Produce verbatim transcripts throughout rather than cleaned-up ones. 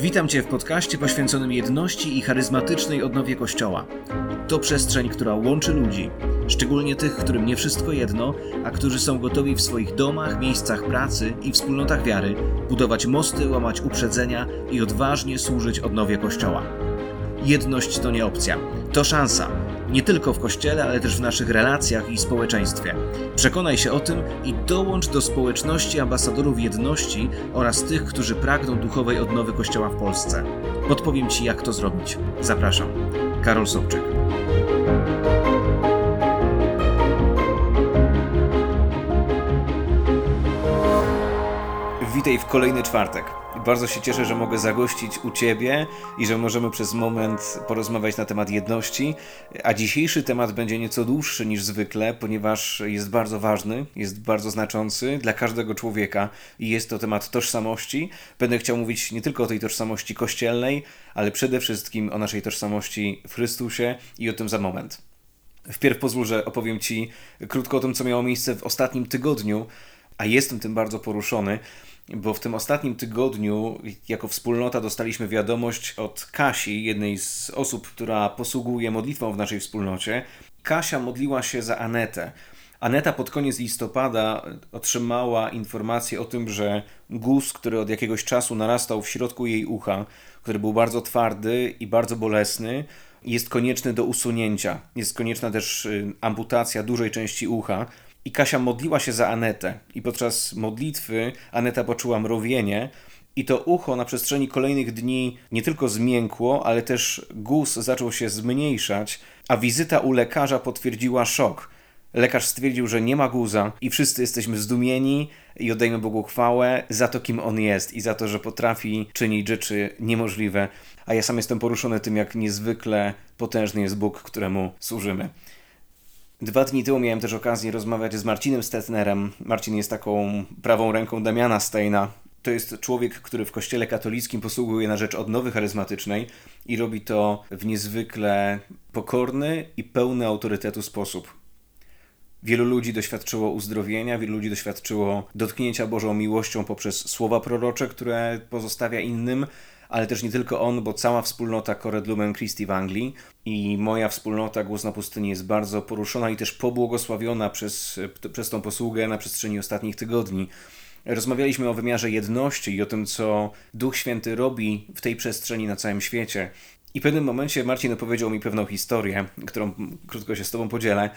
Witam Cię w podcaście poświęconym jedności i charyzmatycznej odnowie Kościoła. To przestrzeń, która łączy ludzi, szczególnie tych, którym nie wszystko jedno, a którzy są gotowi w swoich domach, miejscach pracy i wspólnotach wiary budować mosty, łamać uprzedzenia i odważnie służyć odnowie Kościoła. Jedność to nie opcja, to szansa. Nie tylko w Kościele, ale też w naszych relacjach i społeczeństwie. Przekonaj się o tym i dołącz do społeczności ambasadorów jedności oraz tych, którzy pragną duchowej odnowy Kościoła w Polsce. Podpowiem Ci, jak to zrobić. Zapraszam. Karol Sobczyk. Witaj w kolejny czwartek. Bardzo się cieszę, że mogę zagościć u Ciebie i że możemy przez moment porozmawiać na temat jedności, a dzisiejszy temat będzie nieco dłuższy niż zwykle, ponieważ jest bardzo ważny, jest bardzo znaczący dla każdego człowieka i jest to temat tożsamości. Będę chciał mówić nie tylko o tej tożsamości kościelnej, ale przede wszystkim o naszej tożsamości w Chrystusie i o tym za moment. Wpierw pozwól, że opowiem Ci krótko o tym, co miało miejsce w ostatnim tygodniu, a jestem tym bardzo poruszony, bo w tym ostatnim tygodniu jako wspólnota dostaliśmy wiadomość od Kasi, jednej z osób, która posługuje modlitwą w naszej wspólnocie. Kasia modliła się za Anetę. Aneta pod koniec listopada otrzymała informację o tym, że guz, który od jakiegoś czasu narastał w środku jej ucha, który był bardzo twardy i bardzo bolesny, jest konieczny do usunięcia. Jest konieczna też amputacja dużej części ucha. I Kasia modliła się za Anetę i podczas modlitwy Aneta poczuła mrowienie i to ucho na przestrzeni kolejnych dni nie tylko zmiękło, ale też guz zaczął się zmniejszać, a wizyta u lekarza potwierdziła szok. Lekarz stwierdził, że nie ma guza i wszyscy jesteśmy zdumieni i oddajmy Bogu chwałę za to, kim On jest i za to, że potrafi czynić rzeczy niemożliwe. A ja sam jestem poruszony tym, jak niezwykle potężny jest Bóg, któremu służymy. Dwa dni temu miałem też okazję rozmawiać z Marcinem Stetnerem. Marcin jest taką prawą ręką Damiana Stayna. To jest człowiek, który w kościele katolickim posługuje na rzecz odnowy charyzmatycznej i robi to w niezwykle pokorny i pełny autorytetu sposób. Wielu ludzi doświadczyło uzdrowienia, wielu ludzi doświadczyło dotknięcia Bożą miłością poprzez słowa prorocze, które pozostawia innym, ale też nie tylko on, bo cała wspólnota Cor et Lumen Christi w Anglii i moja wspólnota Głos na Pustyni jest bardzo poruszona i też pobłogosławiona przez, przez tą posługę na przestrzeni ostatnich tygodni. Rozmawialiśmy o wymiarze jedności i o tym, co Duch Święty robi w tej przestrzeni na całym świecie. I w pewnym momencie Marcin opowiedział mi pewną historię, którą krótko się z Tobą podzielę.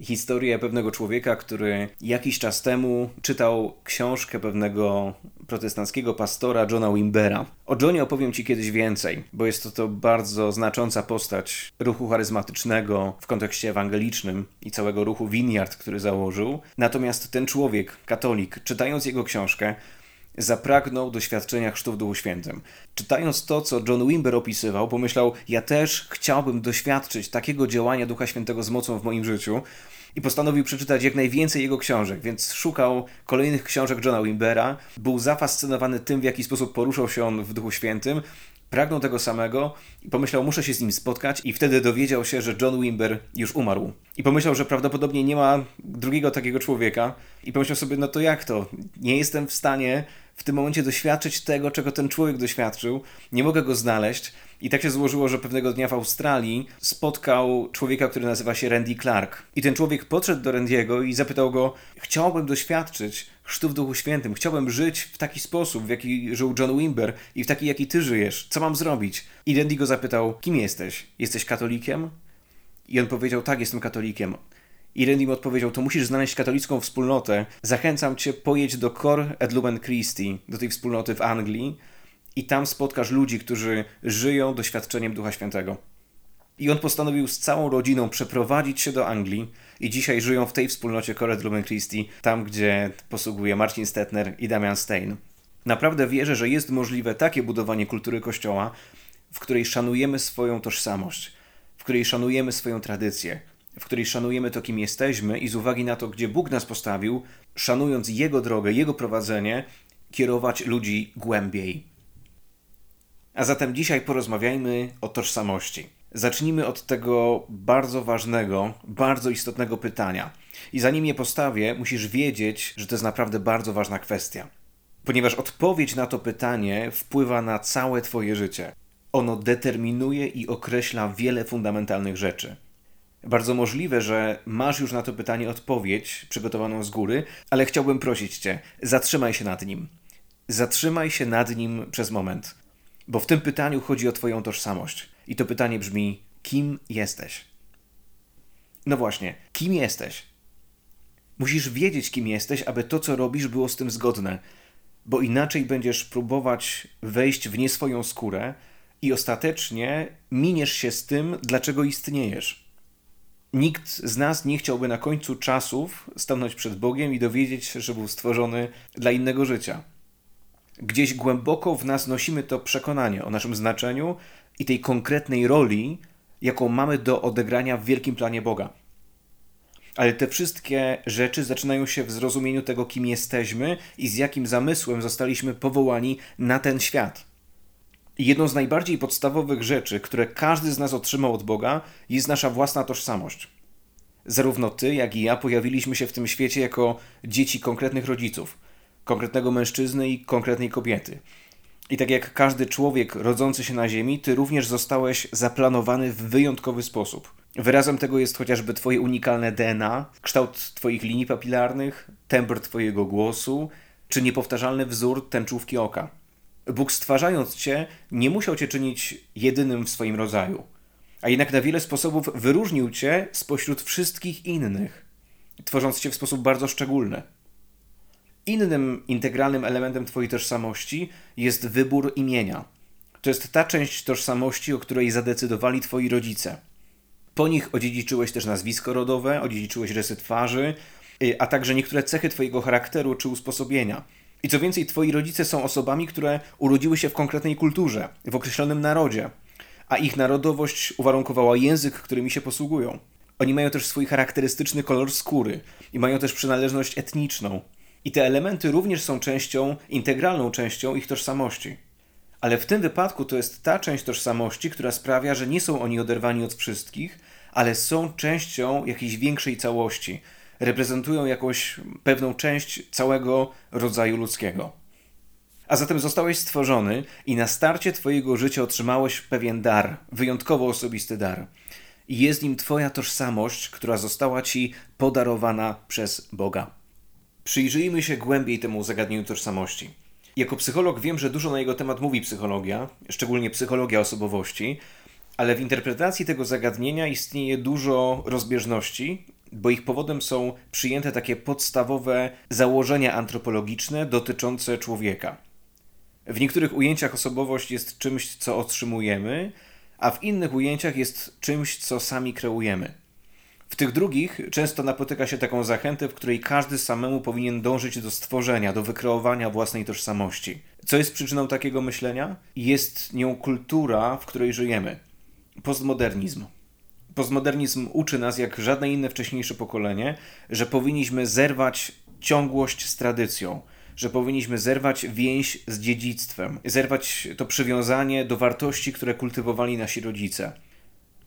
Historię pewnego człowieka, który jakiś czas temu czytał książkę pewnego protestanckiego pastora Johna Wimbera. O Johnie opowiem Ci kiedyś więcej, bo jest to, to bardzo znacząca postać ruchu charyzmatycznego w kontekście ewangelicznym i całego ruchu Vineyard, który założył. Natomiast ten człowiek, katolik, czytając jego książkę, zapragnął doświadczenia chrztu w Duchu Świętym. Czytając to, co John Wimber opisywał, pomyślał, ja też chciałbym doświadczyć takiego działania Ducha Świętego z mocą w moim życiu i postanowił przeczytać jak najwięcej jego książek, więc szukał kolejnych książek Johna Wimbera, był zafascynowany tym, w jaki sposób poruszał się on w Duchu Świętym, pragnął tego samego i pomyślał, muszę się z nim spotkać i wtedy dowiedział się, że John Wimber już umarł. I pomyślał, że prawdopodobnie nie ma drugiego takiego człowieka i pomyślał sobie, no to jak to? Nie jestem w stanie w tym momencie doświadczyć tego, czego ten człowiek doświadczył, nie mogę go znaleźć i tak się złożyło, że pewnego dnia w Australii spotkał człowieka, który nazywa się Randy Clark i ten człowiek podszedł do Randy'ego i zapytał go, chciałbym doświadczyć chrztu w Duchu Świętym, chciałbym żyć w taki sposób, w jaki żył John Wimber i w taki, jaki ty żyjesz, co mam zrobić? I Randy go zapytał, kim jesteś? Jesteś katolikiem? I on powiedział, tak, jestem katolikiem. I Randy mu odpowiedział, to musisz znaleźć katolicką wspólnotę. Zachęcam cię, pojedź do Cor et Lumen Christi, do tej wspólnoty w Anglii i tam spotkasz ludzi, którzy żyją doświadczeniem Ducha Świętego. I on postanowił z całą rodziną przeprowadzić się do Anglii i dzisiaj żyją w tej wspólnocie Cor et Lumen Christi, tam gdzie posługuje Marcin Stetner i Damian Stayne. Naprawdę wierzę, że jest możliwe takie budowanie kultury Kościoła, w której szanujemy swoją tożsamość, w której szanujemy swoją tradycję, w której szanujemy to, kim jesteśmy i z uwagi na to, gdzie Bóg nas postawił, szanując Jego drogę, Jego prowadzenie, kierować ludzi głębiej. A zatem dzisiaj porozmawiajmy o tożsamości. Zacznijmy od tego bardzo ważnego, bardzo istotnego pytania. I zanim je postawię, musisz wiedzieć, że to jest naprawdę bardzo ważna kwestia. ponieważ odpowiedź na to pytanie wpływa na całe twoje życie. Ono determinuje i określa wiele fundamentalnych rzeczy. Bardzo możliwe, że masz już na to pytanie odpowiedź przygotowaną z góry, ale chciałbym prosić cię, zatrzymaj się nad nim. Zatrzymaj się nad nim przez moment, bo w tym pytaniu chodzi o twoją tożsamość. I to pytanie brzmi, kim jesteś? No właśnie, kim jesteś? Musisz wiedzieć, kim jesteś, aby to, co robisz, było z tym zgodne, bo inaczej będziesz próbować wejść w nie swoją skórę i ostatecznie miniesz się z tym, dlaczego istniejesz. Nikt z nas nie chciałby na końcu czasów stanąć przed Bogiem i dowiedzieć się, że był stworzony dla innego życia. Gdzieś głęboko w nas nosimy to przekonanie o naszym znaczeniu i tej konkretnej roli, jaką mamy do odegrania w wielkim planie Boga. Ale te wszystkie rzeczy zaczynają się w zrozumieniu tego, kim jesteśmy i z jakim zamysłem zostaliśmy powołani na ten świat. Jedną z najbardziej podstawowych rzeczy, które każdy z nas otrzymał od Boga, jest nasza własna tożsamość. Zarówno ty, jak i ja pojawiliśmy się w tym świecie jako dzieci konkretnych rodziców, konkretnego mężczyzny i konkretnej kobiety. I tak jak każdy człowiek rodzący się na ziemi, ty również zostałeś zaplanowany w wyjątkowy sposób. Wyrazem tego jest chociażby twoje unikalne D N A, kształt twoich linii papilarnych, tembr twojego głosu, czy niepowtarzalny wzór tęczówki oka. Bóg stwarzając cię, nie musiał cię czynić jedynym w swoim rodzaju, a jednak na wiele sposobów wyróżnił cię spośród wszystkich innych, tworząc cię w sposób bardzo szczególny. Innym integralnym elementem twojej tożsamości jest wybór imienia. To jest ta część tożsamości, o której zadecydowali twoi rodzice. Po nich odziedziczyłeś też nazwisko rodowe, odziedziczyłeś rysy twarzy, a także niektóre cechy twojego charakteru czy usposobienia. I co więcej, twoi rodzice są osobami, które urodziły się w konkretnej kulturze, w określonym narodzie, a ich narodowość uwarunkowała język, którymi się posługują. Oni mają też swój charakterystyczny kolor skóry i mają też przynależność etniczną. I te elementy również są częścią, integralną częścią ich tożsamości. Ale w tym wypadku to jest ta część tożsamości, która sprawia, że nie są oni oderwani od wszystkich, ale są częścią jakiejś większej całości, reprezentują jakąś pewną część całego rodzaju ludzkiego. A zatem zostałeś stworzony i na starcie twojego życia otrzymałeś pewien dar, wyjątkowo osobisty dar. I jest nim twoja tożsamość, która została ci podarowana przez Boga. Przyjrzyjmy się głębiej temu zagadnieniu tożsamości. Jako psycholog wiem, że dużo na jego temat mówi psychologia, szczególnie psychologia osobowości, ale w interpretacji tego zagadnienia istnieje dużo rozbieżności, bo ich powodem są przyjęte takie podstawowe założenia antropologiczne dotyczące człowieka. W niektórych ujęciach osobowość jest czymś, co otrzymujemy, a w innych ujęciach jest czymś, co sami kreujemy. W tych drugich często napotyka się taką zachętę, w której każdy samemu powinien dążyć do stworzenia, do wykreowania własnej tożsamości. Co jest przyczyną takiego myślenia? Jest nią kultura, w której żyjemy. Postmodernizm. Postmodernizm uczy nas, jak żadne inne wcześniejsze pokolenie, że powinniśmy zerwać ciągłość z tradycją, że powinniśmy zerwać więź z dziedzictwem, zerwać to przywiązanie do wartości, które kultywowali nasi rodzice.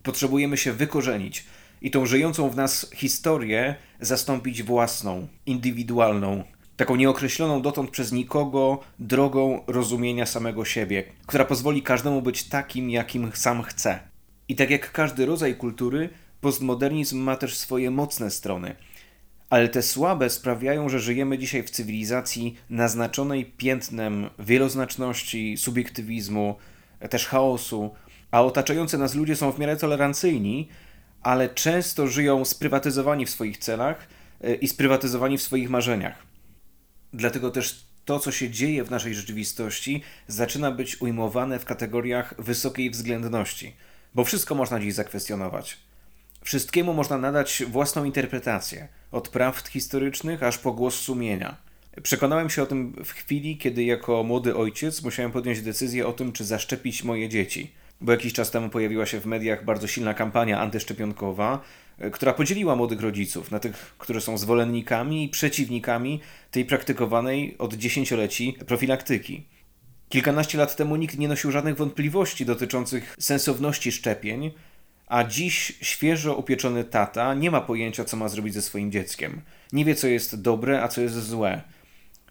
Potrzebujemy się wykorzenić i tą żyjącą w nas historię zastąpić własną, indywidualną, taką nieokreśloną dotąd przez nikogo drogą rozumienia samego siebie, która pozwoli każdemu być takim, jakim sam chce. I tak jak każdy rodzaj kultury, postmodernizm ma też swoje mocne strony. Ale te słabe sprawiają, że żyjemy dzisiaj w cywilizacji naznaczonej piętnem wieloznaczności, subiektywizmu, też chaosu, a otaczający nas ludzie są w miarę tolerancyjni, ale często żyją sprywatyzowani w swoich celach i sprywatyzowani w swoich marzeniach. Dlatego też to, co się dzieje w naszej rzeczywistości, zaczyna być ujmowane w kategoriach wysokiej względności. Bo wszystko można dziś zakwestionować. Wszystkiemu można nadać własną interpretację, od prawd historycznych aż po głos sumienia. Przekonałem się o tym w chwili, kiedy jako młody ojciec musiałem podjąć decyzję o tym, czy zaszczepić moje dzieci. Bo jakiś czas temu pojawiła się w mediach bardzo silna kampania antyszczepionkowa, która podzieliła młodych rodziców na tych, którzy są zwolennikami i przeciwnikami tej praktykowanej od dziesięcioleci profilaktyki. Kilkanaście lat temu nikt nie nosił żadnych wątpliwości dotyczących sensowności szczepień, a dziś świeżo upieczony tata nie ma pojęcia, co ma zrobić ze swoim dzieckiem. Nie wie, co jest dobre, a co jest złe.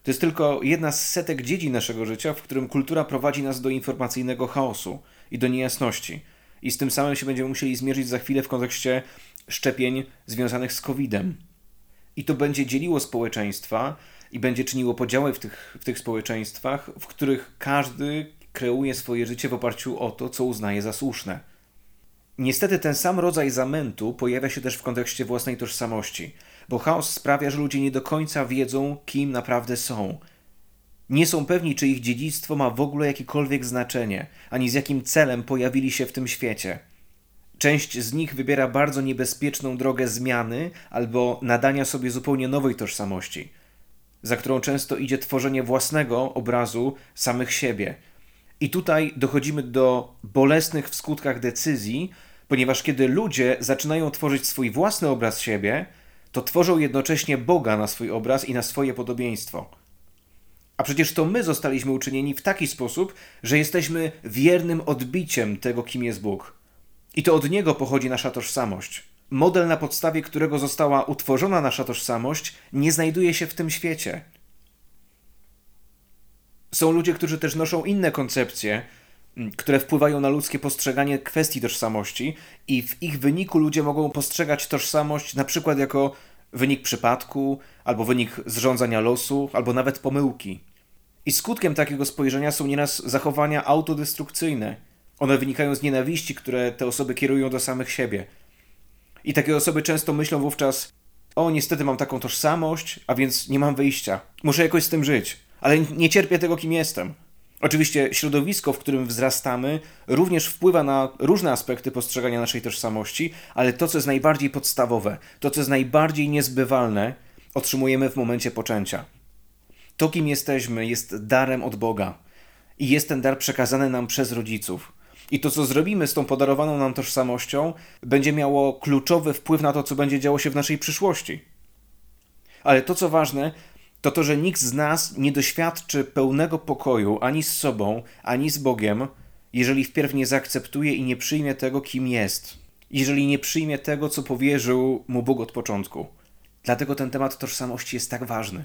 To jest tylko jedna z setek dziedzin naszego życia, w którym kultura prowadzi nas do informacyjnego chaosu i do niejasności. I z tym samym się będziemy musieli zmierzyć za chwilę w kontekście szczepień związanych z kowidem. I to będzie dzieliło społeczeństwa i będzie czyniło podziały w tych, w tych społeczeństwach, w których każdy kreuje swoje życie w oparciu o to, co uznaje za słuszne. Niestety ten sam rodzaj zamętu pojawia się też w kontekście własnej tożsamości, bo chaos sprawia, że ludzie nie do końca wiedzą, kim naprawdę są. Nie są pewni, czy ich dziedzictwo ma w ogóle jakiekolwiek znaczenie, ani z jakim celem pojawili się w tym świecie. Część z nich wybiera bardzo niebezpieczną drogę zmiany albo nadania sobie zupełnie nowej tożsamości, za którą często idzie tworzenie własnego obrazu samych siebie. I tutaj dochodzimy do bolesnych w skutkach decyzji, ponieważ kiedy ludzie zaczynają tworzyć swój własny obraz siebie, to tworzą jednocześnie Boga na swój obraz i na swoje podobieństwo. A przecież to my zostaliśmy uczynieni w taki sposób, że jesteśmy wiernym odbiciem tego, kim jest Bóg. I to od Niego pochodzi nasza tożsamość. Model, na podstawie którego została utworzona nasza tożsamość, nie znajduje się w tym świecie. Są ludzie, którzy też noszą inne koncepcje, które wpływają na ludzkie postrzeganie kwestii tożsamości i w ich wyniku ludzie mogą postrzegać tożsamość na przykład jako wynik przypadku, albo wynik zrządzania losu, albo nawet pomyłki. I skutkiem takiego spojrzenia są nieraz zachowania autodestrukcyjne. One wynikają z nienawiści, które te osoby kierują do samych siebie. I takie osoby często myślą wówczas: o, niestety mam taką tożsamość, a więc nie mam wyjścia. Muszę jakoś z tym żyć, ale nie cierpię tego, kim jestem. Oczywiście środowisko, w którym wzrastamy, również wpływa na różne aspekty postrzegania naszej tożsamości, ale to, co jest najbardziej podstawowe, to, co jest najbardziej niezbywalne, otrzymujemy w momencie poczęcia. To, kim jesteśmy, jest darem od Boga i jest ten dar przekazany nam przez rodziców. I to, co zrobimy z tą podarowaną nam tożsamością, będzie miało kluczowy wpływ na to, co będzie działo się w naszej przyszłości. Ale to, co ważne, to to, że nikt z nas nie doświadczy pełnego pokoju ani z sobą, ani z Bogiem, jeżeli wpierw nie zaakceptuje i nie przyjmie tego, kim jest. Jeżeli nie przyjmie tego, co powierzył mu Bóg od początku. Dlatego ten temat tożsamości jest tak ważny.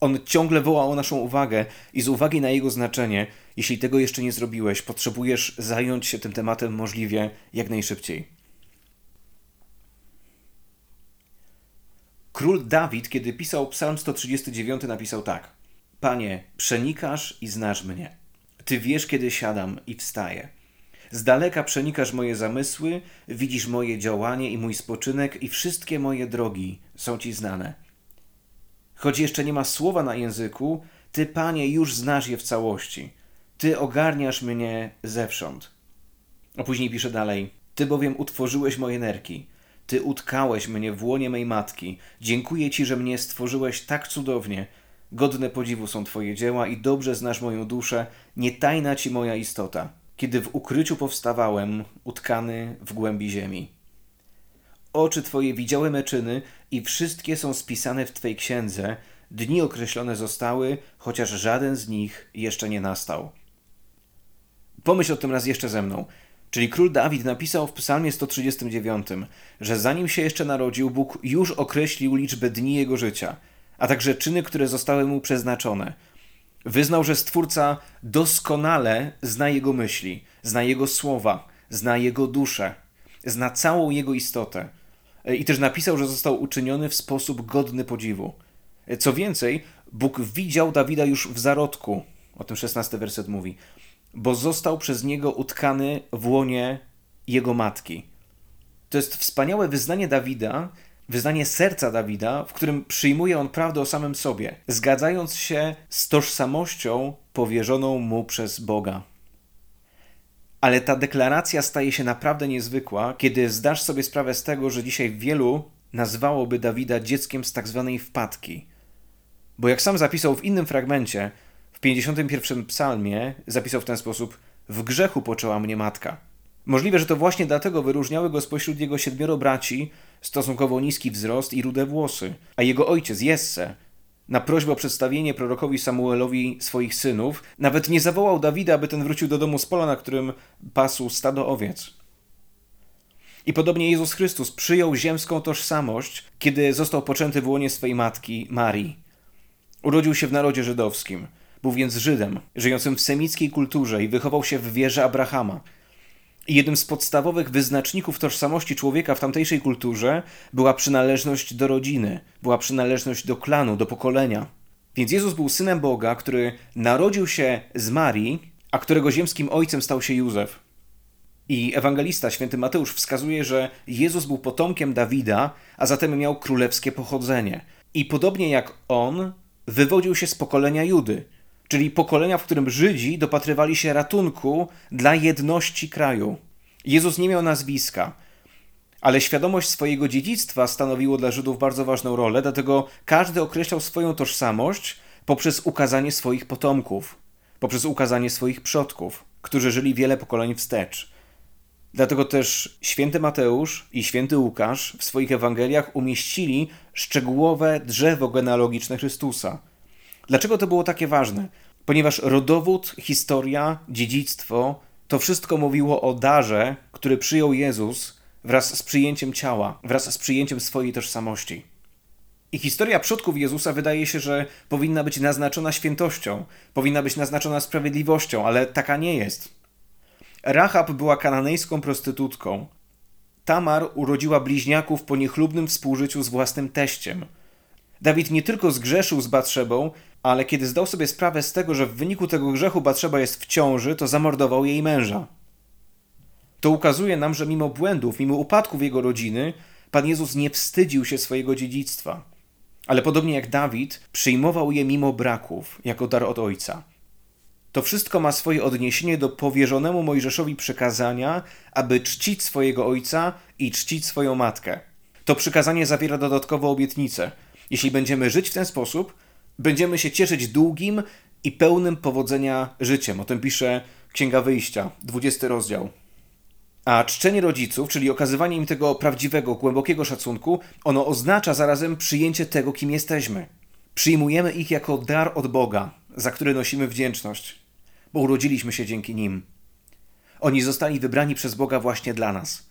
On ciągle woła o naszą uwagę i z uwagi na jego znaczenie, jeśli tego jeszcze nie zrobiłeś, potrzebujesz zająć się tym tematem możliwie jak najszybciej. Król Dawid, kiedy pisał Psalm sto trzydziesty dziewiąty, napisał tak: Panie, przenikasz i znasz mnie. Ty wiesz, kiedy siadam i wstaję. Z daleka przenikasz moje zamysły, widzisz moje działanie i mój spoczynek i wszystkie moje drogi są Ci znane. Choć jeszcze nie ma słowa na języku, Ty, Panie, już znasz je w całości. Ty ogarniasz mnie zewsząd. A później pisze dalej: Ty bowiem utworzyłeś moje nerki. Ty utkałeś mnie w łonie mej matki. Dziękuję Ci, że mnie stworzyłeś tak cudownie. Godne podziwu są Twoje dzieła i dobrze znasz moją duszę. Nie tajna Ci moja istota. Kiedy w ukryciu powstawałem, utkany w głębi ziemi. Oczy Twoje widziały me czyny i wszystkie są spisane w Twej księdze. Dni określone zostały, chociaż żaden z nich jeszcze nie nastał. Pomyśl o tym raz jeszcze ze mną. Czyli król Dawid napisał w Psalmie sto trzydziestym dziewiątym, że zanim się jeszcze narodził, Bóg już określił liczbę dni jego życia, a także czyny, które zostały mu przeznaczone. Wyznał, że Stwórca doskonale zna jego myśli, zna jego słowa, zna jego duszę, zna całą jego istotę. I też napisał, że został uczyniony w sposób godny podziwu. Co więcej, Bóg widział Dawida już w zarodku. O tym szesnasty werset mówi. Bo został przez niego utkany w łonie jego matki. To jest wspaniałe wyznanie Dawida, wyznanie serca Dawida, w którym przyjmuje on prawdę o samym sobie, zgadzając się z tożsamością powierzoną mu przez Boga. Ale ta deklaracja staje się naprawdę niezwykła, kiedy zdasz sobie sprawę z tego, że dzisiaj wielu nazwałoby Dawida dzieckiem z tak zwanej wpadki. Bo jak sam zapisał w innym fragmencie, w pięćdziesiątym pierwszym psalmie zapisał w ten sposób: w grzechu poczęła mnie matka. Możliwe, że to właśnie dlatego wyróżniały go spośród jego siedmioro braci stosunkowo niski wzrost i rude włosy, a jego ojciec Jesse, na prośbę o przedstawienie prorokowi Samuelowi swoich synów, nawet nie zawołał Dawida, aby ten wrócił do domu z pola, na którym pasł stado owiec. I podobnie Jezus Chrystus przyjął ziemską tożsamość, kiedy został poczęty w łonie swej matki Marii. Urodził się w narodzie żydowskim, był więc Żydem, żyjącym w semickiej kulturze i wychował się w wierze Abrahama. I jednym z podstawowych wyznaczników tożsamości człowieka w tamtejszej kulturze była przynależność do rodziny, była przynależność do klanu, do pokolenia. Więc Jezus był synem Boga, który narodził się z Marii, a którego ziemskim ojcem stał się Józef. I ewangelista święty Mateusz wskazuje, że Jezus był potomkiem Dawida, a zatem miał królewskie pochodzenie. I podobnie jak on, wywodził się z pokolenia Judy, czyli pokolenia, w którym Żydzi dopatrywali się ratunku dla jedności kraju. Jezus nie miał nazwiska, ale świadomość swojego dziedzictwa stanowiło dla Żydów bardzo ważną rolę, dlatego każdy określał swoją tożsamość poprzez ukazanie swoich potomków, poprzez ukazanie swoich przodków, którzy żyli wiele pokoleń wstecz. Dlatego też święty Mateusz i święty Łukasz w swoich Ewangeliach umieścili szczegółowe drzewo genealogiczne Chrystusa. Dlaczego to było takie ważne? Ponieważ rodowód, historia, dziedzictwo, to wszystko mówiło o darze, który przyjął Jezus wraz z przyjęciem ciała, wraz z przyjęciem swojej tożsamości. I historia przodków Jezusa wydaje się, że powinna być naznaczona świętością, powinna być naznaczona sprawiedliwością, ale taka nie jest. Rahab była kananejską prostytutką. Tamar urodziła bliźniaków po niechlubnym współżyciu z własnym teściem. Dawid nie tylko zgrzeszył z Batszebą, ale kiedy zdał sobie sprawę z tego, że w wyniku tego grzechu Batszeba jest w ciąży, to zamordował jej męża. To ukazuje nam, że mimo błędów, mimo upadków jego rodziny, Pan Jezus nie wstydził się swojego dziedzictwa. Ale podobnie jak Dawid, przyjmował je mimo braków, jako dar od Ojca. To wszystko ma swoje odniesienie do powierzonemu Mojżeszowi przykazania, aby czcić swojego ojca i czcić swoją matkę. To przykazanie zawiera dodatkowo obietnicę. Jeśli będziemy żyć w ten sposób, będziemy się cieszyć długim i pełnym powodzenia życiem. O tym pisze Księga Wyjścia, dwudziesty rozdział. A czczenie rodziców, czyli okazywanie im tego prawdziwego, głębokiego szacunku, ono oznacza zarazem przyjęcie tego, kim jesteśmy. Przyjmujemy ich jako dar od Boga, za który nosimy wdzięczność, bo urodziliśmy się dzięki nim. Oni zostali wybrani przez Boga właśnie dla nas.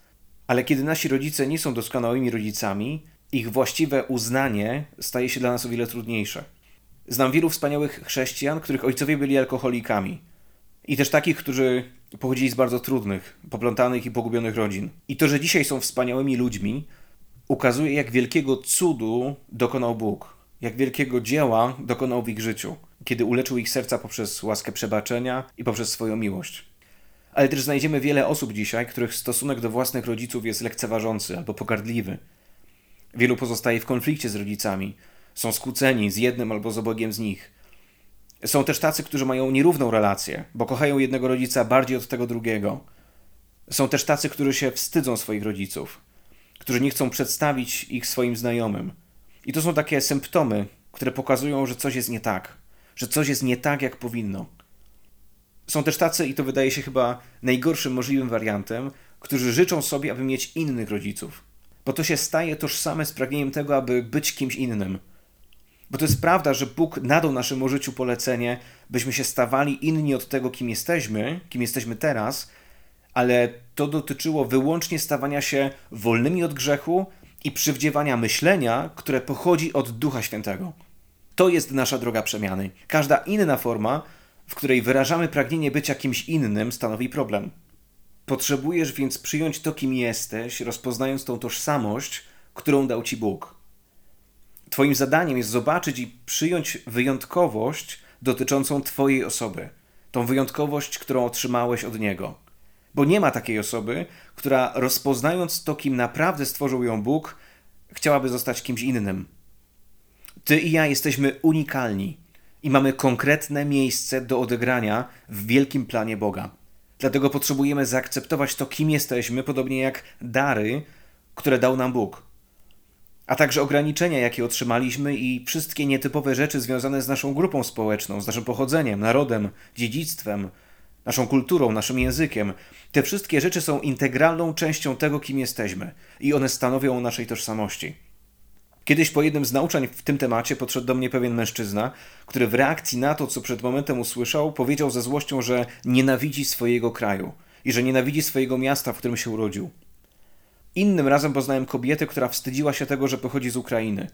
Ale kiedy nasi rodzice nie są doskonałymi rodzicami, ich właściwe uznanie staje się dla nas o wiele trudniejsze. Znam wielu wspaniałych chrześcijan, których ojcowie byli alkoholikami. I też takich, którzy pochodzili z bardzo trudnych, poplątanych i pogubionych rodzin. I to, że dzisiaj są wspaniałymi ludźmi, ukazuje, jak wielkiego cudu dokonał Bóg. Jak wielkiego dzieła dokonał w ich życiu, kiedy uleczył ich serca poprzez łaskę przebaczenia i poprzez swoją miłość. Ale też znajdziemy wiele osób dzisiaj, których stosunek do własnych rodziców jest lekceważący albo pogardliwy. Wielu pozostaje w konflikcie z rodzicami, są skłóceni z jednym albo z obojgiem z nich. Są też tacy, którzy mają nierówną relację, bo kochają jednego rodzica bardziej od tego drugiego. Są też tacy, którzy się wstydzą swoich rodziców, którzy nie chcą przedstawić ich swoim znajomym. I to są takie symptomy, które pokazują, że coś jest nie tak, że coś jest nie tak, jak powinno. Są też tacy, i to wydaje się chyba najgorszym możliwym wariantem, którzy życzą sobie, aby mieć innych rodziców, bo to się staje tożsame z pragnieniem tego, aby być kimś innym. Bo to jest prawda, że Bóg nadał naszemu życiu polecenie, byśmy się stawali inni od tego, kim jesteśmy, kim jesteśmy teraz, ale to dotyczyło wyłącznie stawania się wolnymi od grzechu i przywdziewania myślenia, które pochodzi od Ducha Świętego. To jest nasza droga przemiany. Każda inna forma, w której wyrażamy pragnienie bycia kimś innym, stanowi problem. Potrzebujesz więc przyjąć to, kim jesteś, rozpoznając tą tożsamość, którą dał Ci Bóg. Twoim zadaniem jest zobaczyć i przyjąć wyjątkowość dotyczącą Twojej osoby. Tą wyjątkowość, którą otrzymałeś od Niego. Bo nie ma takiej osoby, która rozpoznając to, kim naprawdę stworzył ją Bóg, chciałaby zostać kimś innym. Ty i ja jesteśmy unikalni i mamy konkretne miejsce do odegrania w wielkim planie Boga. Dlatego potrzebujemy zaakceptować to, kim jesteśmy, podobnie jak dary, które dał nam Bóg. A także ograniczenia, jakie otrzymaliśmy i wszystkie nietypowe rzeczy związane z naszą grupą społeczną, z naszym pochodzeniem, narodem, dziedzictwem, naszą kulturą, naszym językiem. Te wszystkie rzeczy są integralną częścią tego, kim jesteśmy i one stanowią o naszej tożsamości. Kiedyś po jednym z nauczań w tym temacie podszedł do mnie pewien mężczyzna, który w reakcji na to, co przed momentem usłyszał, powiedział ze złością, że nienawidzi swojego kraju i że nienawidzi swojego miasta, w którym się urodził. Innym razem poznałem kobietę, która wstydziła się tego, że pochodzi z Ukrainy.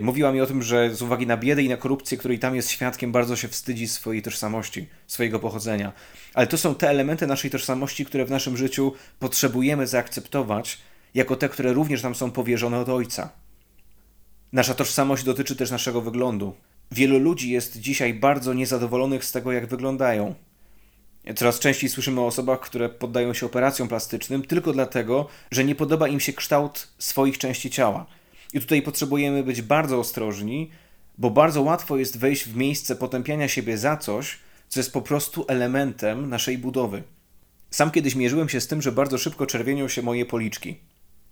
Mówiła mi o tym, że z uwagi na biedę i na korupcję, której tam jest świadkiem, bardzo się wstydzi swojej tożsamości, swojego pochodzenia. Ale to są te elementy naszej tożsamości, które w naszym życiu potrzebujemy zaakceptować jako te, które również nam są powierzone od Ojca. Nasza tożsamość dotyczy też naszego wyglądu. Wielu ludzi jest dzisiaj bardzo niezadowolonych z tego, jak wyglądają. Coraz częściej słyszymy o osobach, które poddają się operacjom plastycznym tylko dlatego, że nie podoba im się kształt swoich części ciała. I tutaj potrzebujemy być bardzo ostrożni, bo bardzo łatwo jest wejść w miejsce potępiania siebie za coś, co jest po prostu elementem naszej budowy. Sam kiedyś mierzyłem się z tym, że bardzo szybko czerwienią się moje policzki.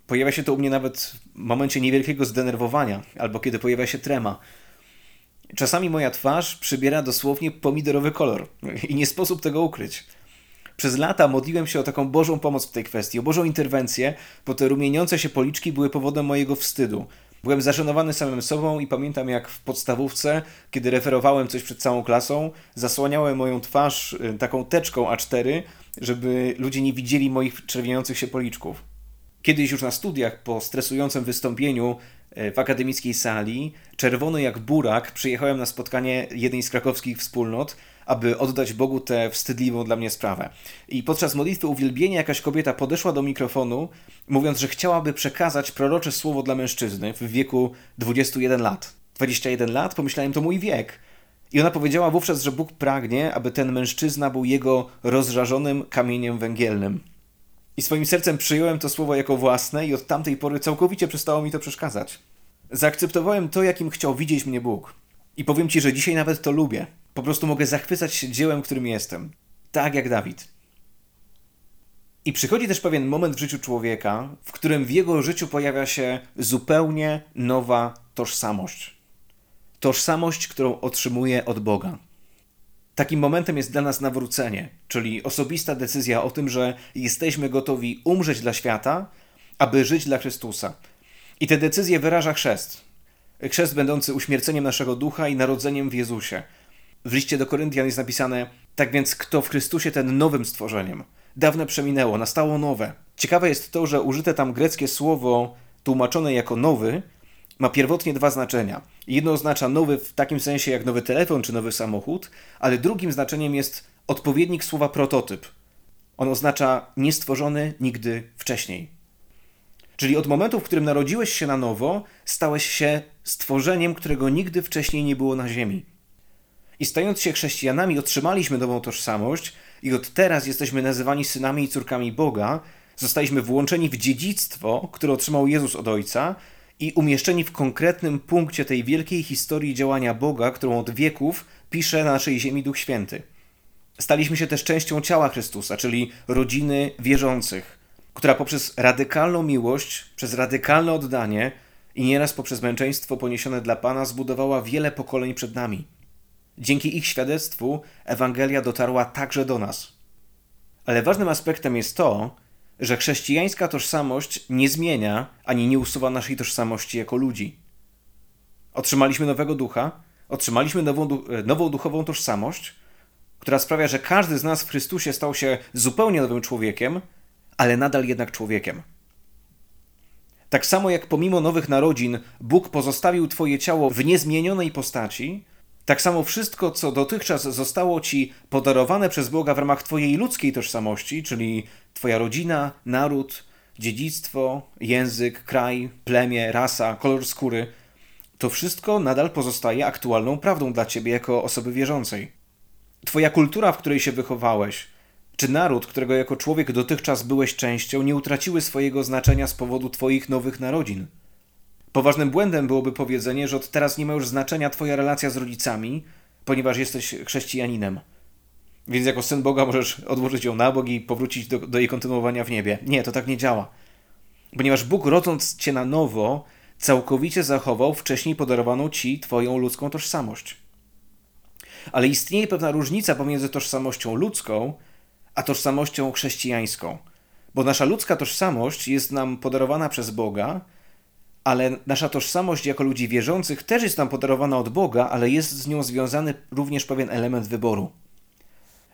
Pojawia się to u mnie nawet w momencie niewielkiego zdenerwowania, albo kiedy pojawia się trema. Czasami moja twarz przybiera dosłownie pomidorowy kolor i nie sposób tego ukryć. Przez lata modliłem się o taką Bożą pomoc w tej kwestii, o Bożą interwencję, bo te rumieniące się policzki były powodem mojego wstydu. Byłem zażenowany samym sobą i pamiętam, jak w podstawówce, kiedy referowałem coś przed całą klasą, zasłaniałem moją twarz taką teczką A cztery, żeby ludzie nie widzieli moich czerwieniących się policzków. Kiedyś już na studiach, po stresującym wystąpieniu w akademickiej sali, czerwony jak burak, przyjechałem na spotkanie jednej z krakowskich wspólnot, aby oddać Bogu tę wstydliwą dla mnie sprawę. I podczas modlitwy uwielbienia jakaś kobieta podeszła do mikrofonu, mówiąc, że chciałaby przekazać prorocze słowo dla mężczyzny w wieku dwudziestu jeden lat. dwadzieścia jeden lat? Pomyślałem, to mój wiek. I ona powiedziała wówczas, że Bóg pragnie, aby ten mężczyzna był jego rozżarzonym kamieniem węgielnym. I swoim sercem przyjąłem to słowo jako własne i od tamtej pory całkowicie przestało mi to przeszkadzać. Zaakceptowałem to, jakim chciał widzieć mnie Bóg. I powiem Ci, że dzisiaj nawet to lubię. Po prostu mogę zachwycać się dziełem, którym jestem. Tak jak Dawid. I przychodzi też pewien moment w życiu człowieka, w którym w jego życiu pojawia się zupełnie nowa tożsamość. Tożsamość, którą otrzymuje od Boga. Takim momentem jest dla nas nawrócenie, czyli osobista decyzja o tym, że jesteśmy gotowi umrzeć dla świata, aby żyć dla Chrystusa. I tę decyzję wyraża chrzest. Chrzest będący uśmierceniem naszego ducha i narodzeniem w Jezusie. W liście do Koryntian jest napisane: tak więc kto w Chrystusie, ten nowym stworzeniem. Dawne przeminęło, nastało nowe. Ciekawe jest to, że użyte tam greckie słowo tłumaczone jako nowy ma pierwotnie dwa znaczenia. Jedno oznacza nowy w takim sensie jak nowy telefon czy nowy samochód, ale drugim znaczeniem jest odpowiednik słowa prototyp. On oznacza niestworzony nigdy wcześniej. Czyli od momentu, w którym narodziłeś się na nowo, stałeś się stworzeniem, którego nigdy wcześniej nie było na ziemi. I stając się chrześcijanami, otrzymaliśmy nową tożsamość i od teraz jesteśmy nazywani synami i córkami Boga, zostaliśmy włączeni w dziedzictwo, które otrzymał Jezus od Ojca i umieszczeni w konkretnym punkcie tej wielkiej historii działania Boga, którą od wieków pisze na naszej ziemi Duch Święty. Staliśmy się też częścią ciała Chrystusa, czyli rodziny wierzących, która poprzez radykalną miłość, przez radykalne oddanie i nieraz poprzez męczeństwo poniesione dla Pana zbudowała wiele pokoleń przed nami. Dzięki ich świadectwu Ewangelia dotarła także do nas. Ale ważnym aspektem jest to, że chrześcijańska tożsamość nie zmienia ani nie usuwa naszej tożsamości jako ludzi. Otrzymaliśmy nowego ducha, otrzymaliśmy nową, nową duchową tożsamość, która sprawia, że każdy z nas w Chrystusie stał się zupełnie nowym człowiekiem, ale nadal jednak człowiekiem. Tak samo jak pomimo nowych narodzin Bóg pozostawił Twoje ciało w niezmienionej postaci, tak samo wszystko, co dotychczas zostało Ci podarowane przez Boga w ramach Twojej ludzkiej tożsamości, czyli Twoja rodzina, naród, dziedzictwo, język, kraj, plemię, rasa, kolor skóry, to wszystko nadal pozostaje aktualną prawdą dla Ciebie jako osoby wierzącej. Twoja kultura, w której się wychowałeś, czy naród, którego jako człowiek dotychczas byłeś częścią, nie utraciły swojego znaczenia z powodu Twoich nowych narodzin. Poważnym błędem byłoby powiedzenie, że od teraz nie ma już znaczenia Twoja relacja z rodzicami, ponieważ jesteś chrześcijaninem. Więc jako syn Boga możesz odłożyć ją na bok i powrócić do, do jej kontynuowania w niebie. Nie, to tak nie działa. Ponieważ Bóg, rodząc Cię na nowo, całkowicie zachował wcześniej podarowaną Ci Twoją ludzką tożsamość. Ale istnieje pewna różnica pomiędzy tożsamością ludzką a tożsamością chrześcijańską. Bo nasza ludzka tożsamość jest nam podarowana przez Boga, ale nasza tożsamość jako ludzi wierzących też jest nam podarowana od Boga, ale jest z nią związany również pewien element wyboru.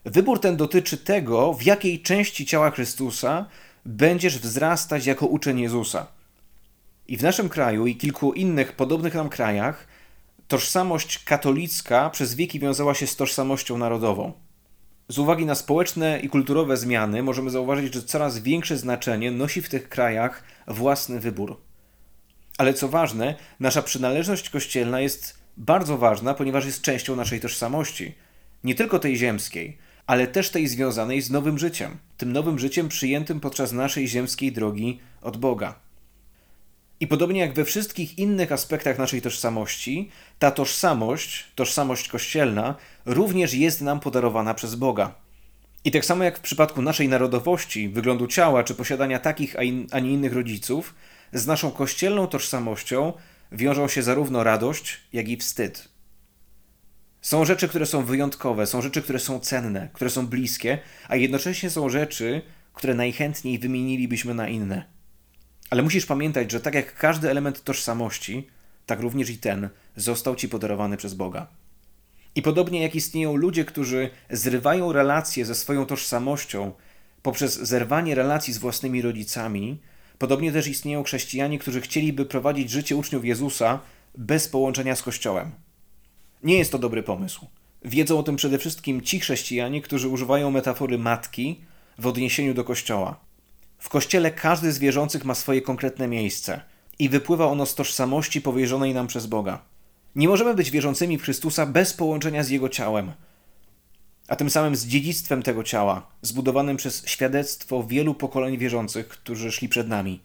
Wybór ten dotyczy tego, w jakiej części ciała Chrystusa będziesz wzrastać jako uczeń Jezusa. I w naszym kraju i kilku innych podobnych nam krajach tożsamość katolicka przez wieki wiązała się z tożsamością narodową. Z uwagi na społeczne i kulturowe zmiany możemy zauważyć, że coraz większe znaczenie nosi w tych krajach własny wybór. Ale co ważne, nasza przynależność kościelna jest bardzo ważna, ponieważ jest częścią naszej tożsamości. Nie tylko tej ziemskiej, ale też tej związanej z nowym życiem. Tym nowym życiem przyjętym podczas naszej ziemskiej drogi od Boga. I podobnie jak we wszystkich innych aspektach naszej tożsamości, ta tożsamość, tożsamość kościelna, również jest nam podarowana przez Boga. I tak samo jak w przypadku naszej narodowości, wyglądu ciała czy posiadania takich, a nie innych rodziców, z naszą kościelną tożsamością wiążą się zarówno radość, jak i wstyd. Są rzeczy, które są wyjątkowe, są rzeczy, które są cenne, które są bliskie, a jednocześnie są rzeczy, które najchętniej wymienilibyśmy na inne. Ale musisz pamiętać, że tak jak każdy element tożsamości, tak również i ten został ci podarowany przez Boga. I podobnie jak istnieją ludzie, którzy zrywają relacje ze swoją tożsamością poprzez zerwanie relacji z własnymi rodzicami, podobnie też istnieją chrześcijanie, którzy chcieliby prowadzić życie uczniów Jezusa bez połączenia z Kościołem. Nie jest to dobry pomysł. Wiedzą o tym przede wszystkim ci chrześcijanie, którzy używają metafory matki w odniesieniu do Kościoła. W Kościele każdy z wierzących ma swoje konkretne miejsce i wypływa ono z tożsamości powierzonej nam przez Boga. Nie możemy być wierzącymi w Chrystusa bez połączenia z Jego ciałem, a tym samym z dziedzictwem tego ciała, zbudowanym przez świadectwo wielu pokoleń wierzących, którzy szli przed nami.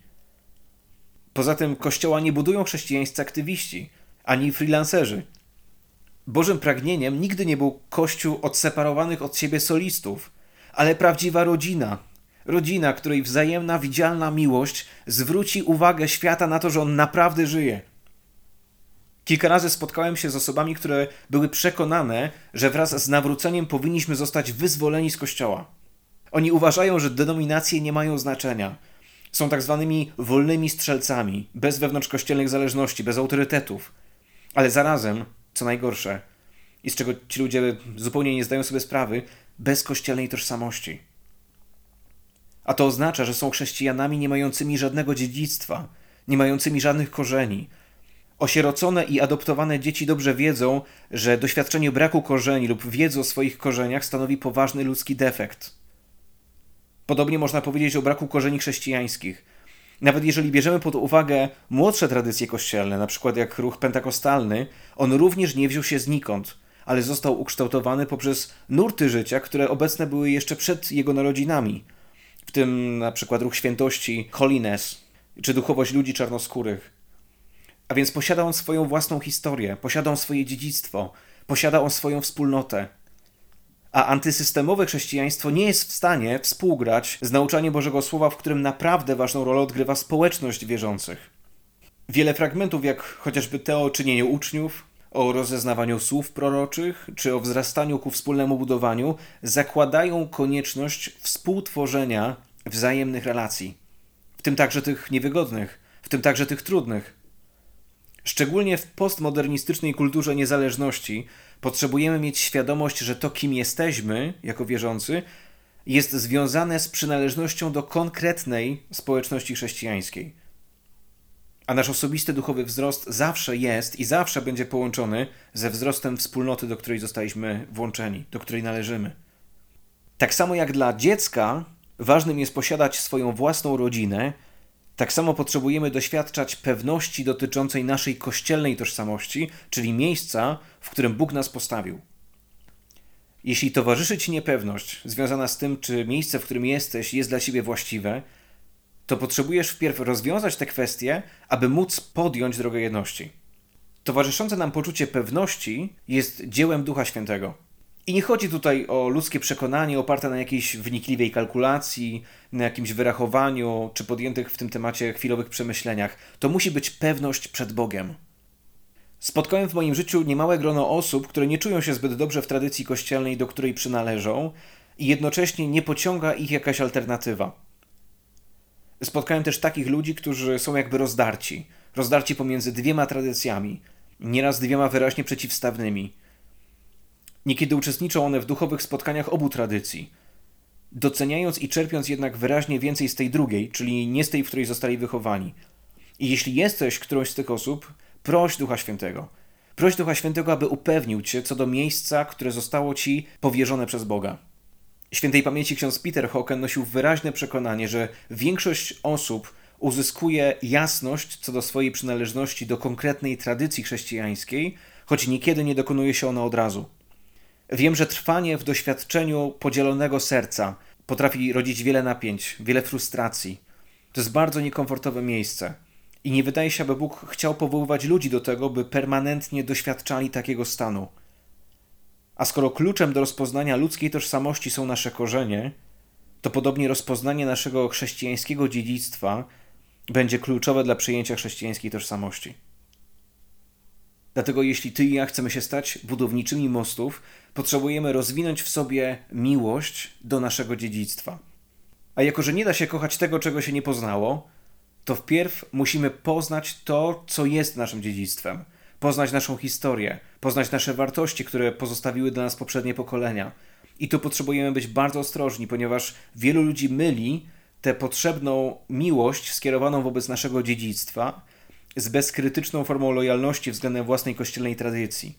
Poza tym Kościoła nie budują chrześcijańscy aktywiści, ani freelancerzy. Bożym pragnieniem nigdy nie był Kościół odseparowanych od siebie solistów, ale prawdziwa rodzina. Rodzina, której wzajemna, widzialna miłość zwróci uwagę świata na to, że on naprawdę żyje. Kilka razy spotkałem się z osobami, które były przekonane, że wraz z nawróceniem powinniśmy zostać wyzwoleni z Kościoła. Oni uważają, że denominacje nie mają znaczenia. Są tak zwanymi wolnymi strzelcami, bez wewnątrzkościelnych zależności, bez autorytetów. Ale zarazem, co najgorsze, i z czego ci ludzie zupełnie nie zdają sobie sprawy, bez kościelnej tożsamości. A to oznacza, że są chrześcijanami nie mającymi żadnego dziedzictwa, nie mającymi żadnych korzeni. Osierocone i adoptowane dzieci dobrze wiedzą, że doświadczenie braku korzeni lub wiedzy o swoich korzeniach stanowi poważny ludzki defekt. Podobnie można powiedzieć o braku korzeni chrześcijańskich. Nawet jeżeli bierzemy pod uwagę młodsze tradycje kościelne, na przykład jak ruch pentakostalny, on również nie wziął się znikąd, ale został ukształtowany poprzez nurty życia, które obecne były jeszcze przed jego narodzinami, w tym na przykład ruch świętości, holiness, czy duchowość ludzi czarnoskórych. A więc posiada on swoją własną historię, posiada on swoje dziedzictwo, posiada on swoją wspólnotę. A antysystemowe chrześcijaństwo nie jest w stanie współgrać z nauczaniem Bożego Słowa, w którym naprawdę ważną rolę odgrywa społeczność wierzących. Wiele fragmentów, jak chociażby te o czynieniu uczniów, o rozeznawaniu słów proroczych, czy o wzrastaniu ku wspólnemu budowaniu, zakładają konieczność współtworzenia wzajemnych relacji. W tym także tych niewygodnych, w tym także tych trudnych. Szczególnie w postmodernistycznej kulturze niezależności potrzebujemy mieć świadomość, że to, kim jesteśmy jako wierzący, jest związane z przynależnością do konkretnej społeczności chrześcijańskiej. A nasz osobisty duchowy wzrost zawsze jest i zawsze będzie połączony ze wzrostem wspólnoty, do której zostaliśmy włączeni, do której należymy. Tak samo jak dla dziecka ważnym jest posiadać swoją własną rodzinę, tak samo potrzebujemy doświadczać pewności dotyczącej naszej kościelnej tożsamości, czyli miejsca, w którym Bóg nas postawił. Jeśli towarzyszy ci niepewność związana z tym, czy miejsce, w którym jesteś, jest dla ciebie właściwe, to potrzebujesz wpierw rozwiązać te kwestie, aby móc podjąć drogę jedności. Towarzyszące nam poczucie pewności jest dziełem Ducha Świętego. I nie chodzi tutaj o ludzkie przekonanie oparte na jakiejś wnikliwej kalkulacji, na jakimś wyrachowaniu, czy podjętych w tym temacie chwilowych przemyśleniach. To musi być pewność przed Bogiem. Spotkałem w moim życiu niemałe grono osób, które nie czują się zbyt dobrze w tradycji kościelnej, do której przynależą, i jednocześnie nie pociąga ich jakaś alternatywa. Spotkałem też takich ludzi, którzy są jakby rozdarci. Rozdarci pomiędzy dwiema tradycjami, nieraz dwiema wyraźnie przeciwstawnymi. Niekiedy uczestniczą one w duchowych spotkaniach obu tradycji, doceniając i czerpiąc jednak wyraźnie więcej z tej drugiej, czyli nie z tej, w której zostali wychowani. I jeśli jesteś którąś z tych osób, proś Ducha Świętego. Proś Ducha Świętego, aby upewnił cię co do miejsca, które zostało ci powierzone przez Boga. Świętej pamięci ksiądz Peter Hocken nosił wyraźne przekonanie, że większość osób uzyskuje jasność co do swojej przynależności do konkretnej tradycji chrześcijańskiej, choć niekiedy nie dokonuje się ona od razu. Wiem, że trwanie w doświadczeniu podzielonego serca potrafi rodzić wiele napięć, wiele frustracji. To jest bardzo niekomfortowe miejsce. I nie wydaje się, aby Bóg chciał powoływać ludzi do tego, by permanentnie doświadczali takiego stanu. A skoro kluczem do rozpoznania ludzkiej tożsamości są nasze korzenie, to podobnie rozpoznanie naszego chrześcijańskiego dziedzictwa będzie kluczowe dla przyjęcia chrześcijańskiej tożsamości. Dlatego jeśli ty i ja chcemy się stać budowniczymi mostów, potrzebujemy rozwinąć w sobie miłość do naszego dziedzictwa. A jako że nie da się kochać tego, czego się nie poznało, to wpierw musimy poznać to, co jest naszym dziedzictwem. Poznać naszą historię, poznać nasze wartości, które pozostawiły dla nas poprzednie pokolenia. I tu potrzebujemy być bardzo ostrożni, ponieważ wielu ludzi myli tę potrzebną miłość skierowaną wobec naszego dziedzictwa z bezkrytyczną formą lojalności względem własnej kościelnej tradycji.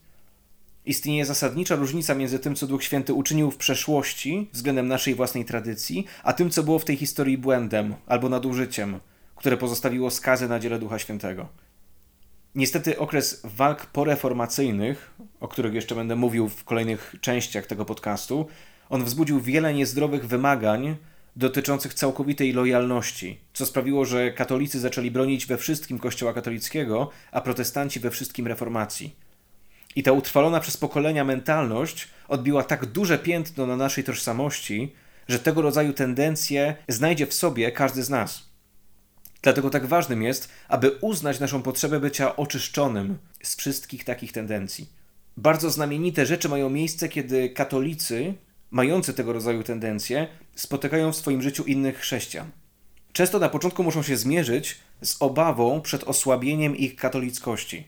Istnieje zasadnicza różnica między tym, co Duch Święty uczynił w przeszłości względem naszej własnej tradycji, a tym, co było w tej historii błędem albo nadużyciem, które pozostawiło skazy na dziele Ducha Świętego. Niestety okres walk poreformacyjnych, o których jeszcze będę mówił w kolejnych częściach tego podcastu, on wzbudził wiele niezdrowych wymagań dotyczących całkowitej lojalności, co sprawiło, że katolicy zaczęli bronić we wszystkim Kościoła katolickiego, a protestanci we wszystkim reformacji. I ta utrwalona przez pokolenia mentalność odbiła tak duże piętno na naszej tożsamości, że tego rodzaju tendencje znajdzie w sobie każdy z nas. Dlatego tak ważnym jest, aby uznać naszą potrzebę bycia oczyszczonym z wszystkich takich tendencji. Bardzo znamienite rzeczy mają miejsce, kiedy katolicy, mający tego rodzaju tendencje, spotykają w swoim życiu innych chrześcijan. Często na początku muszą się zmierzyć z obawą przed osłabieniem ich katolickości.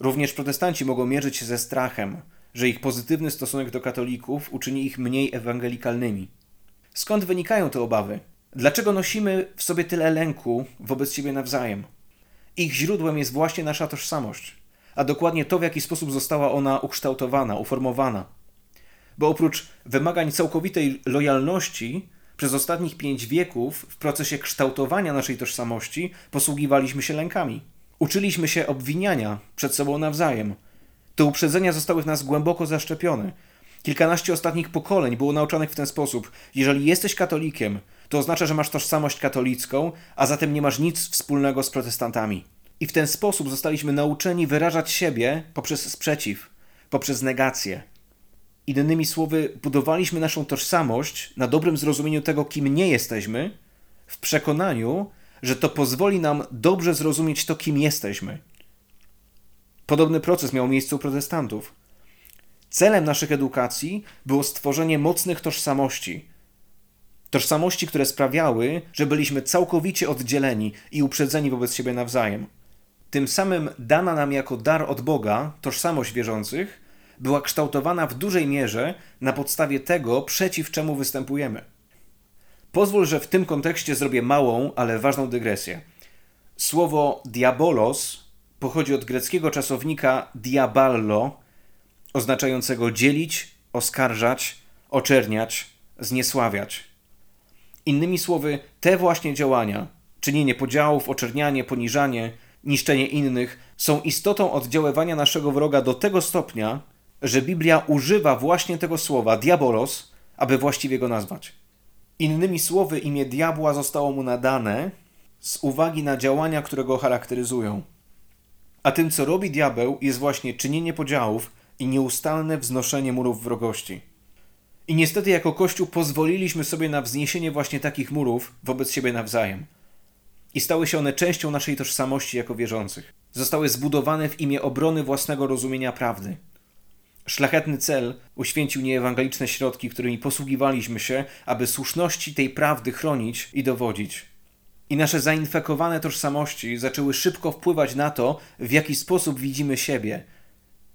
Również protestanci mogą mierzyć się ze strachem, że ich pozytywny stosunek do katolików uczyni ich mniej ewangelikalnymi. Skąd wynikają te obawy? Dlaczego nosimy w sobie tyle lęku wobec siebie nawzajem? Ich źródłem jest właśnie nasza tożsamość, a dokładnie to, w jaki sposób została ona ukształtowana, uformowana. Bo oprócz wymagań całkowitej lojalności, przez ostatnich pięć wieków w procesie kształtowania naszej tożsamości posługiwaliśmy się lękami. Uczyliśmy się obwiniania przed sobą nawzajem. Te uprzedzenia zostały w nas głęboko zaszczepione. Kilkanaście ostatnich pokoleń było nauczanych w ten sposób. Jeżeli jesteś katolikiem, to oznacza, że masz tożsamość katolicką, a zatem nie masz nic wspólnego z protestantami. I w ten sposób zostaliśmy nauczeni wyrażać siebie poprzez sprzeciw, poprzez negację. Innymi słowy, budowaliśmy naszą tożsamość na dobrym zrozumieniu tego, kim nie jesteśmy, w przekonaniu, że to pozwoli nam dobrze zrozumieć to, kim jesteśmy. Podobny proces miał miejsce u protestantów. Celem naszych edukacji było stworzenie mocnych tożsamości. Tożsamości, które sprawiały, że byliśmy całkowicie oddzieleni i uprzedzeni wobec siebie nawzajem. Tym samym dana nam jako dar od Boga tożsamość wierzących była kształtowana w dużej mierze na podstawie tego, przeciw czemu występujemy. Pozwól, że w tym kontekście zrobię małą, ale ważną dygresję. Słowo diabolos pochodzi od greckiego czasownika diaballo, oznaczającego dzielić, oskarżać, oczerniać, zniesławiać. Innymi słowy, te właśnie działania, czynienie podziałów, oczernianie, poniżanie, niszczenie innych, są istotą oddziaływania naszego wroga do tego stopnia, że Biblia używa właśnie tego słowa diabolos, aby właściwie go nazwać. Innymi słowy, imię diabła zostało mu nadane z uwagi na działania, które go charakteryzują. A tym, co robi diabeł, jest właśnie czynienie podziałów i nieustanne wznoszenie murów wrogości. I niestety jako Kościół pozwoliliśmy sobie na wzniesienie właśnie takich murów wobec siebie nawzajem. I stały się one częścią naszej tożsamości jako wierzących. Zostały zbudowane w imię obrony własnego rozumienia prawdy. Szlachetny cel uświęcił nieewangeliczne środki, którymi posługiwaliśmy się, aby słuszności tej prawdy chronić i dowodzić. I nasze zainfekowane tożsamości zaczęły szybko wpływać na to, w jaki sposób widzimy siebie,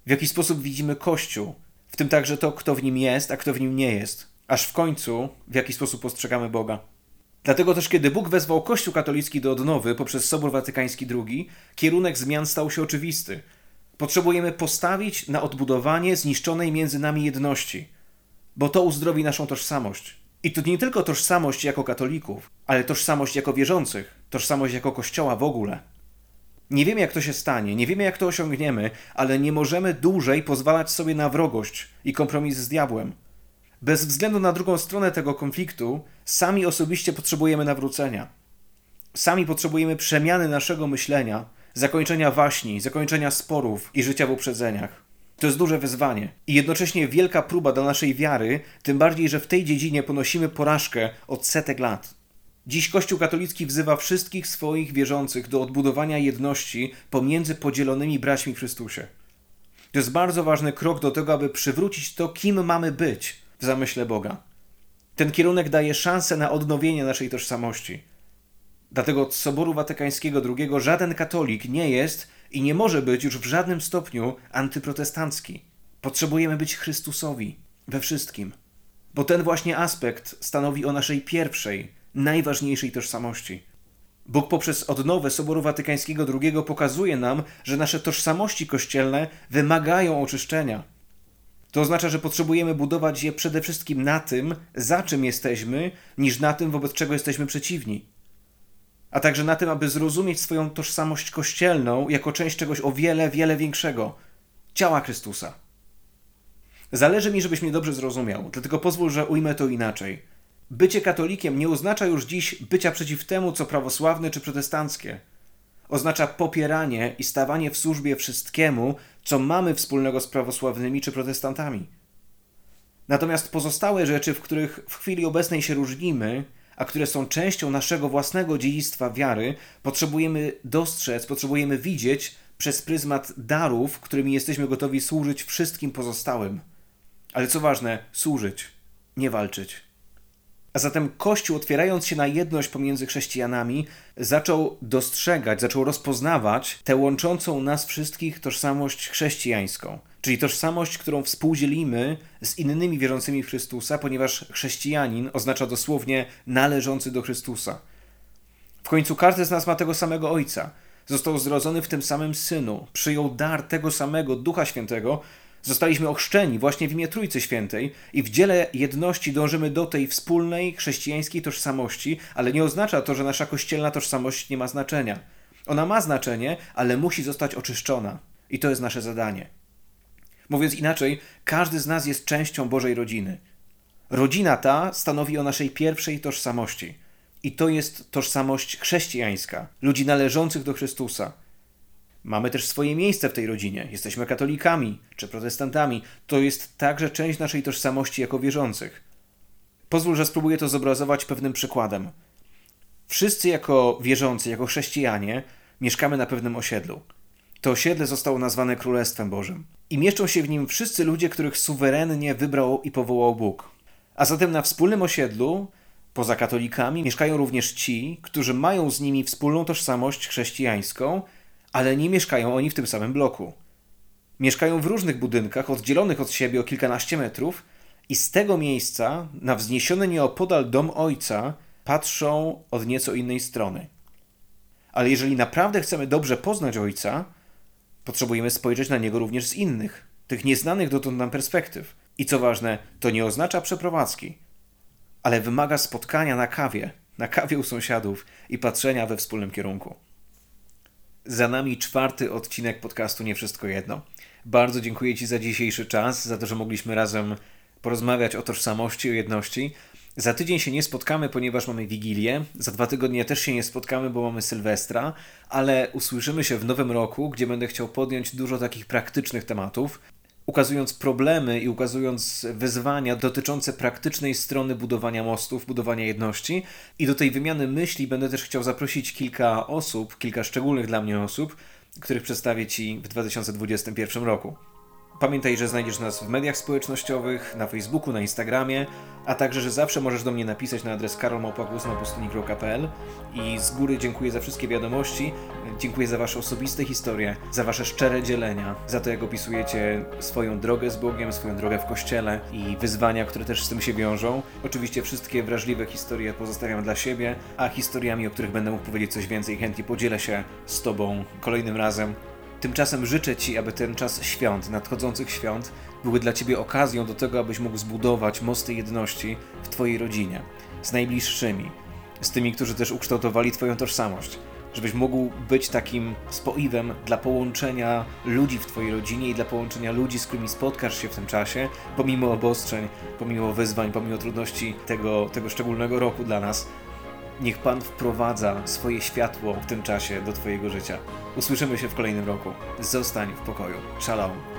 w jaki sposób widzimy Kościół, w tym także to, kto w nim jest, a kto w nim nie jest, aż w końcu w jaki sposób postrzegamy Boga. Dlatego też, kiedy Bóg wezwał Kościół katolicki do odnowy poprzez Sobór Watykański drugi, kierunek zmian stał się oczywisty. Potrzebujemy postawić na odbudowanie zniszczonej między nami jedności, bo to uzdrowi naszą tożsamość. I to nie tylko tożsamość jako katolików, ale tożsamość jako wierzących, tożsamość jako Kościoła w ogóle. Nie wiemy, jak to się stanie, nie wiemy, jak to osiągniemy, ale nie możemy dłużej pozwalać sobie na wrogość i kompromis z diabłem. Bez względu na drugą stronę tego konfliktu, sami osobiście potrzebujemy nawrócenia. Sami potrzebujemy przemiany naszego myślenia, zakończenia waśni, zakończenia sporów i życia w uprzedzeniach. To jest duże wyzwanie i jednocześnie wielka próba dla naszej wiary, tym bardziej, że w tej dziedzinie ponosimy porażkę od setek lat. Dziś Kościół katolicki wzywa wszystkich swoich wierzących do odbudowania jedności pomiędzy podzielonymi braćmi w Chrystusie. To jest bardzo ważny krok do tego, aby przywrócić to, kim mamy być w zamyśle Boga. Ten kierunek daje szansę na odnowienie naszej tożsamości. Dlatego od Soboru Watykańskiego drugiego żaden katolik nie jest i nie może być już w żadnym stopniu antyprotestancki. Potrzebujemy być Chrystusowi we wszystkim, bo ten właśnie aspekt stanowi o naszej pierwszej, najważniejszej tożsamości. Bóg poprzez odnowę Soboru Watykańskiego drugiego pokazuje nam, że nasze tożsamości kościelne wymagają oczyszczenia. To oznacza, że potrzebujemy budować je przede wszystkim na tym, za czym jesteśmy, niż na tym, wobec czego jesteśmy przeciwni. A także na tym, aby zrozumieć swoją tożsamość kościelną jako część czegoś o wiele, wiele większego – ciała Chrystusa. Zależy mi, żebyś mnie dobrze zrozumiał, dlatego pozwól, że ujmę to inaczej. Bycie katolikiem nie oznacza już dziś bycia przeciw temu, co prawosławne czy protestanckie. Oznacza popieranie i stawanie w służbie wszystkiemu, co mamy wspólnego z prawosławnymi czy protestantami. Natomiast pozostałe rzeczy, w których w chwili obecnej się różnimy, a które są częścią naszego własnego dziedzictwa wiary, potrzebujemy dostrzec, potrzebujemy widzieć przez pryzmat darów, którymi jesteśmy gotowi służyć wszystkim pozostałym. Ale co ważne, służyć, nie walczyć. A zatem Kościół, otwierając się na jedność pomiędzy chrześcijanami, zaczął dostrzegać, zaczął rozpoznawać tę łączącą nas wszystkich tożsamość chrześcijańską, czyli tożsamość, którą współdzielimy z innymi wierzącymi w Chrystusa, ponieważ chrześcijanin oznacza dosłownie należący do Chrystusa. W końcu każdy z nas ma tego samego Ojca, został zrodzony w tym samym Synu, przyjął dar tego samego Ducha Świętego, zostaliśmy ochrzczeni właśnie w imię Trójcy Świętej i w dziele jedności dążymy do tej wspólnej chrześcijańskiej tożsamości, ale nie oznacza to, że nasza kościelna tożsamość nie ma znaczenia. Ona ma znaczenie, ale musi zostać oczyszczona. I to jest nasze zadanie. Mówiąc inaczej, każdy z nas jest częścią Bożej rodziny. Rodzina ta stanowi o naszej pierwszej tożsamości. I to jest tożsamość chrześcijańska, ludzi należących do Chrystusa. Mamy też swoje miejsce w tej rodzinie. Jesteśmy katolikami czy protestantami. To jest także część naszej tożsamości jako wierzących. Pozwól, że spróbuję to zobrazować pewnym przykładem. Wszyscy jako wierzący, jako chrześcijanie mieszkamy na pewnym osiedlu. To osiedle zostało nazwane Królestwem Bożym. I mieszczą się w nim wszyscy ludzie, których suwerennie wybrał i powołał Bóg. A zatem na wspólnym osiedlu, poza katolikami, mieszkają również ci, którzy mają z nimi wspólną tożsamość chrześcijańską, ale nie mieszkają oni w tym samym bloku. Mieszkają w różnych budynkach, oddzielonych od siebie o kilkanaście metrów i z tego miejsca na wzniesiony nieopodal dom Ojca patrzą od nieco innej strony. Ale jeżeli naprawdę chcemy dobrze poznać Ojca, potrzebujemy spojrzeć na Niego również z innych, tych nieznanych dotąd nam perspektyw. I co ważne, to nie oznacza przeprowadzki, ale wymaga spotkania na kawie, na kawie u sąsiadów i patrzenia we wspólnym kierunku. Za nami czwarty odcinek podcastu Nie Wszystko Jedno. Bardzo dziękuję Ci za dzisiejszy czas, za to, że mogliśmy razem porozmawiać o tożsamości, o jedności. Za tydzień się nie spotkamy, ponieważ mamy Wigilię. Za dwa tygodnie też się nie spotkamy, bo mamy Sylwestra. Ale usłyszymy się w nowym roku, gdzie będę chciał podjąć dużo takich praktycznych tematów, ukazując problemy i ukazując wyzwania dotyczące praktycznej strony budowania mostów, budowania jedności. I do tej wymiany myśli będę też chciał zaprosić kilka osób, kilka szczególnych dla mnie osób, których przedstawię Ci w dwa tysiące dwudziestym pierwszym roku. Pamiętaj, że znajdziesz nas w mediach społecznościowych, na Facebooku, na Instagramie, a także, że zawsze możesz do mnie napisać na adres karol małpa głos na pustyni kropka p l. I z góry dziękuję za wszystkie wiadomości, dziękuję za wasze osobiste historie, za wasze szczere dzielenia, za to, jak opisujecie swoją drogę z Bogiem, swoją drogę w Kościele i wyzwania, które też z tym się wiążą. Oczywiście wszystkie wrażliwe historie pozostawiam dla siebie, a historiami, o których będę mógł powiedzieć coś więcej, chętnie podzielę się z Tobą kolejnym razem. Tymczasem życzę Ci, aby ten czas świąt, nadchodzących świąt, były dla Ciebie okazją do tego, abyś mógł zbudować mosty jedności w Twojej rodzinie, z najbliższymi, z tymi, którzy też ukształtowali Twoją tożsamość, żebyś mógł być takim spoiwem dla połączenia ludzi w Twojej rodzinie i dla połączenia ludzi, z którymi spotkasz się w tym czasie, pomimo obostrzeń, pomimo wyzwań, pomimo trudności tego, tego szczególnego roku dla nas. Niech Pan wprowadza swoje światło w tym czasie do Twojego życia. Usłyszymy się w kolejnym roku. Zostań w pokoju. Shalom.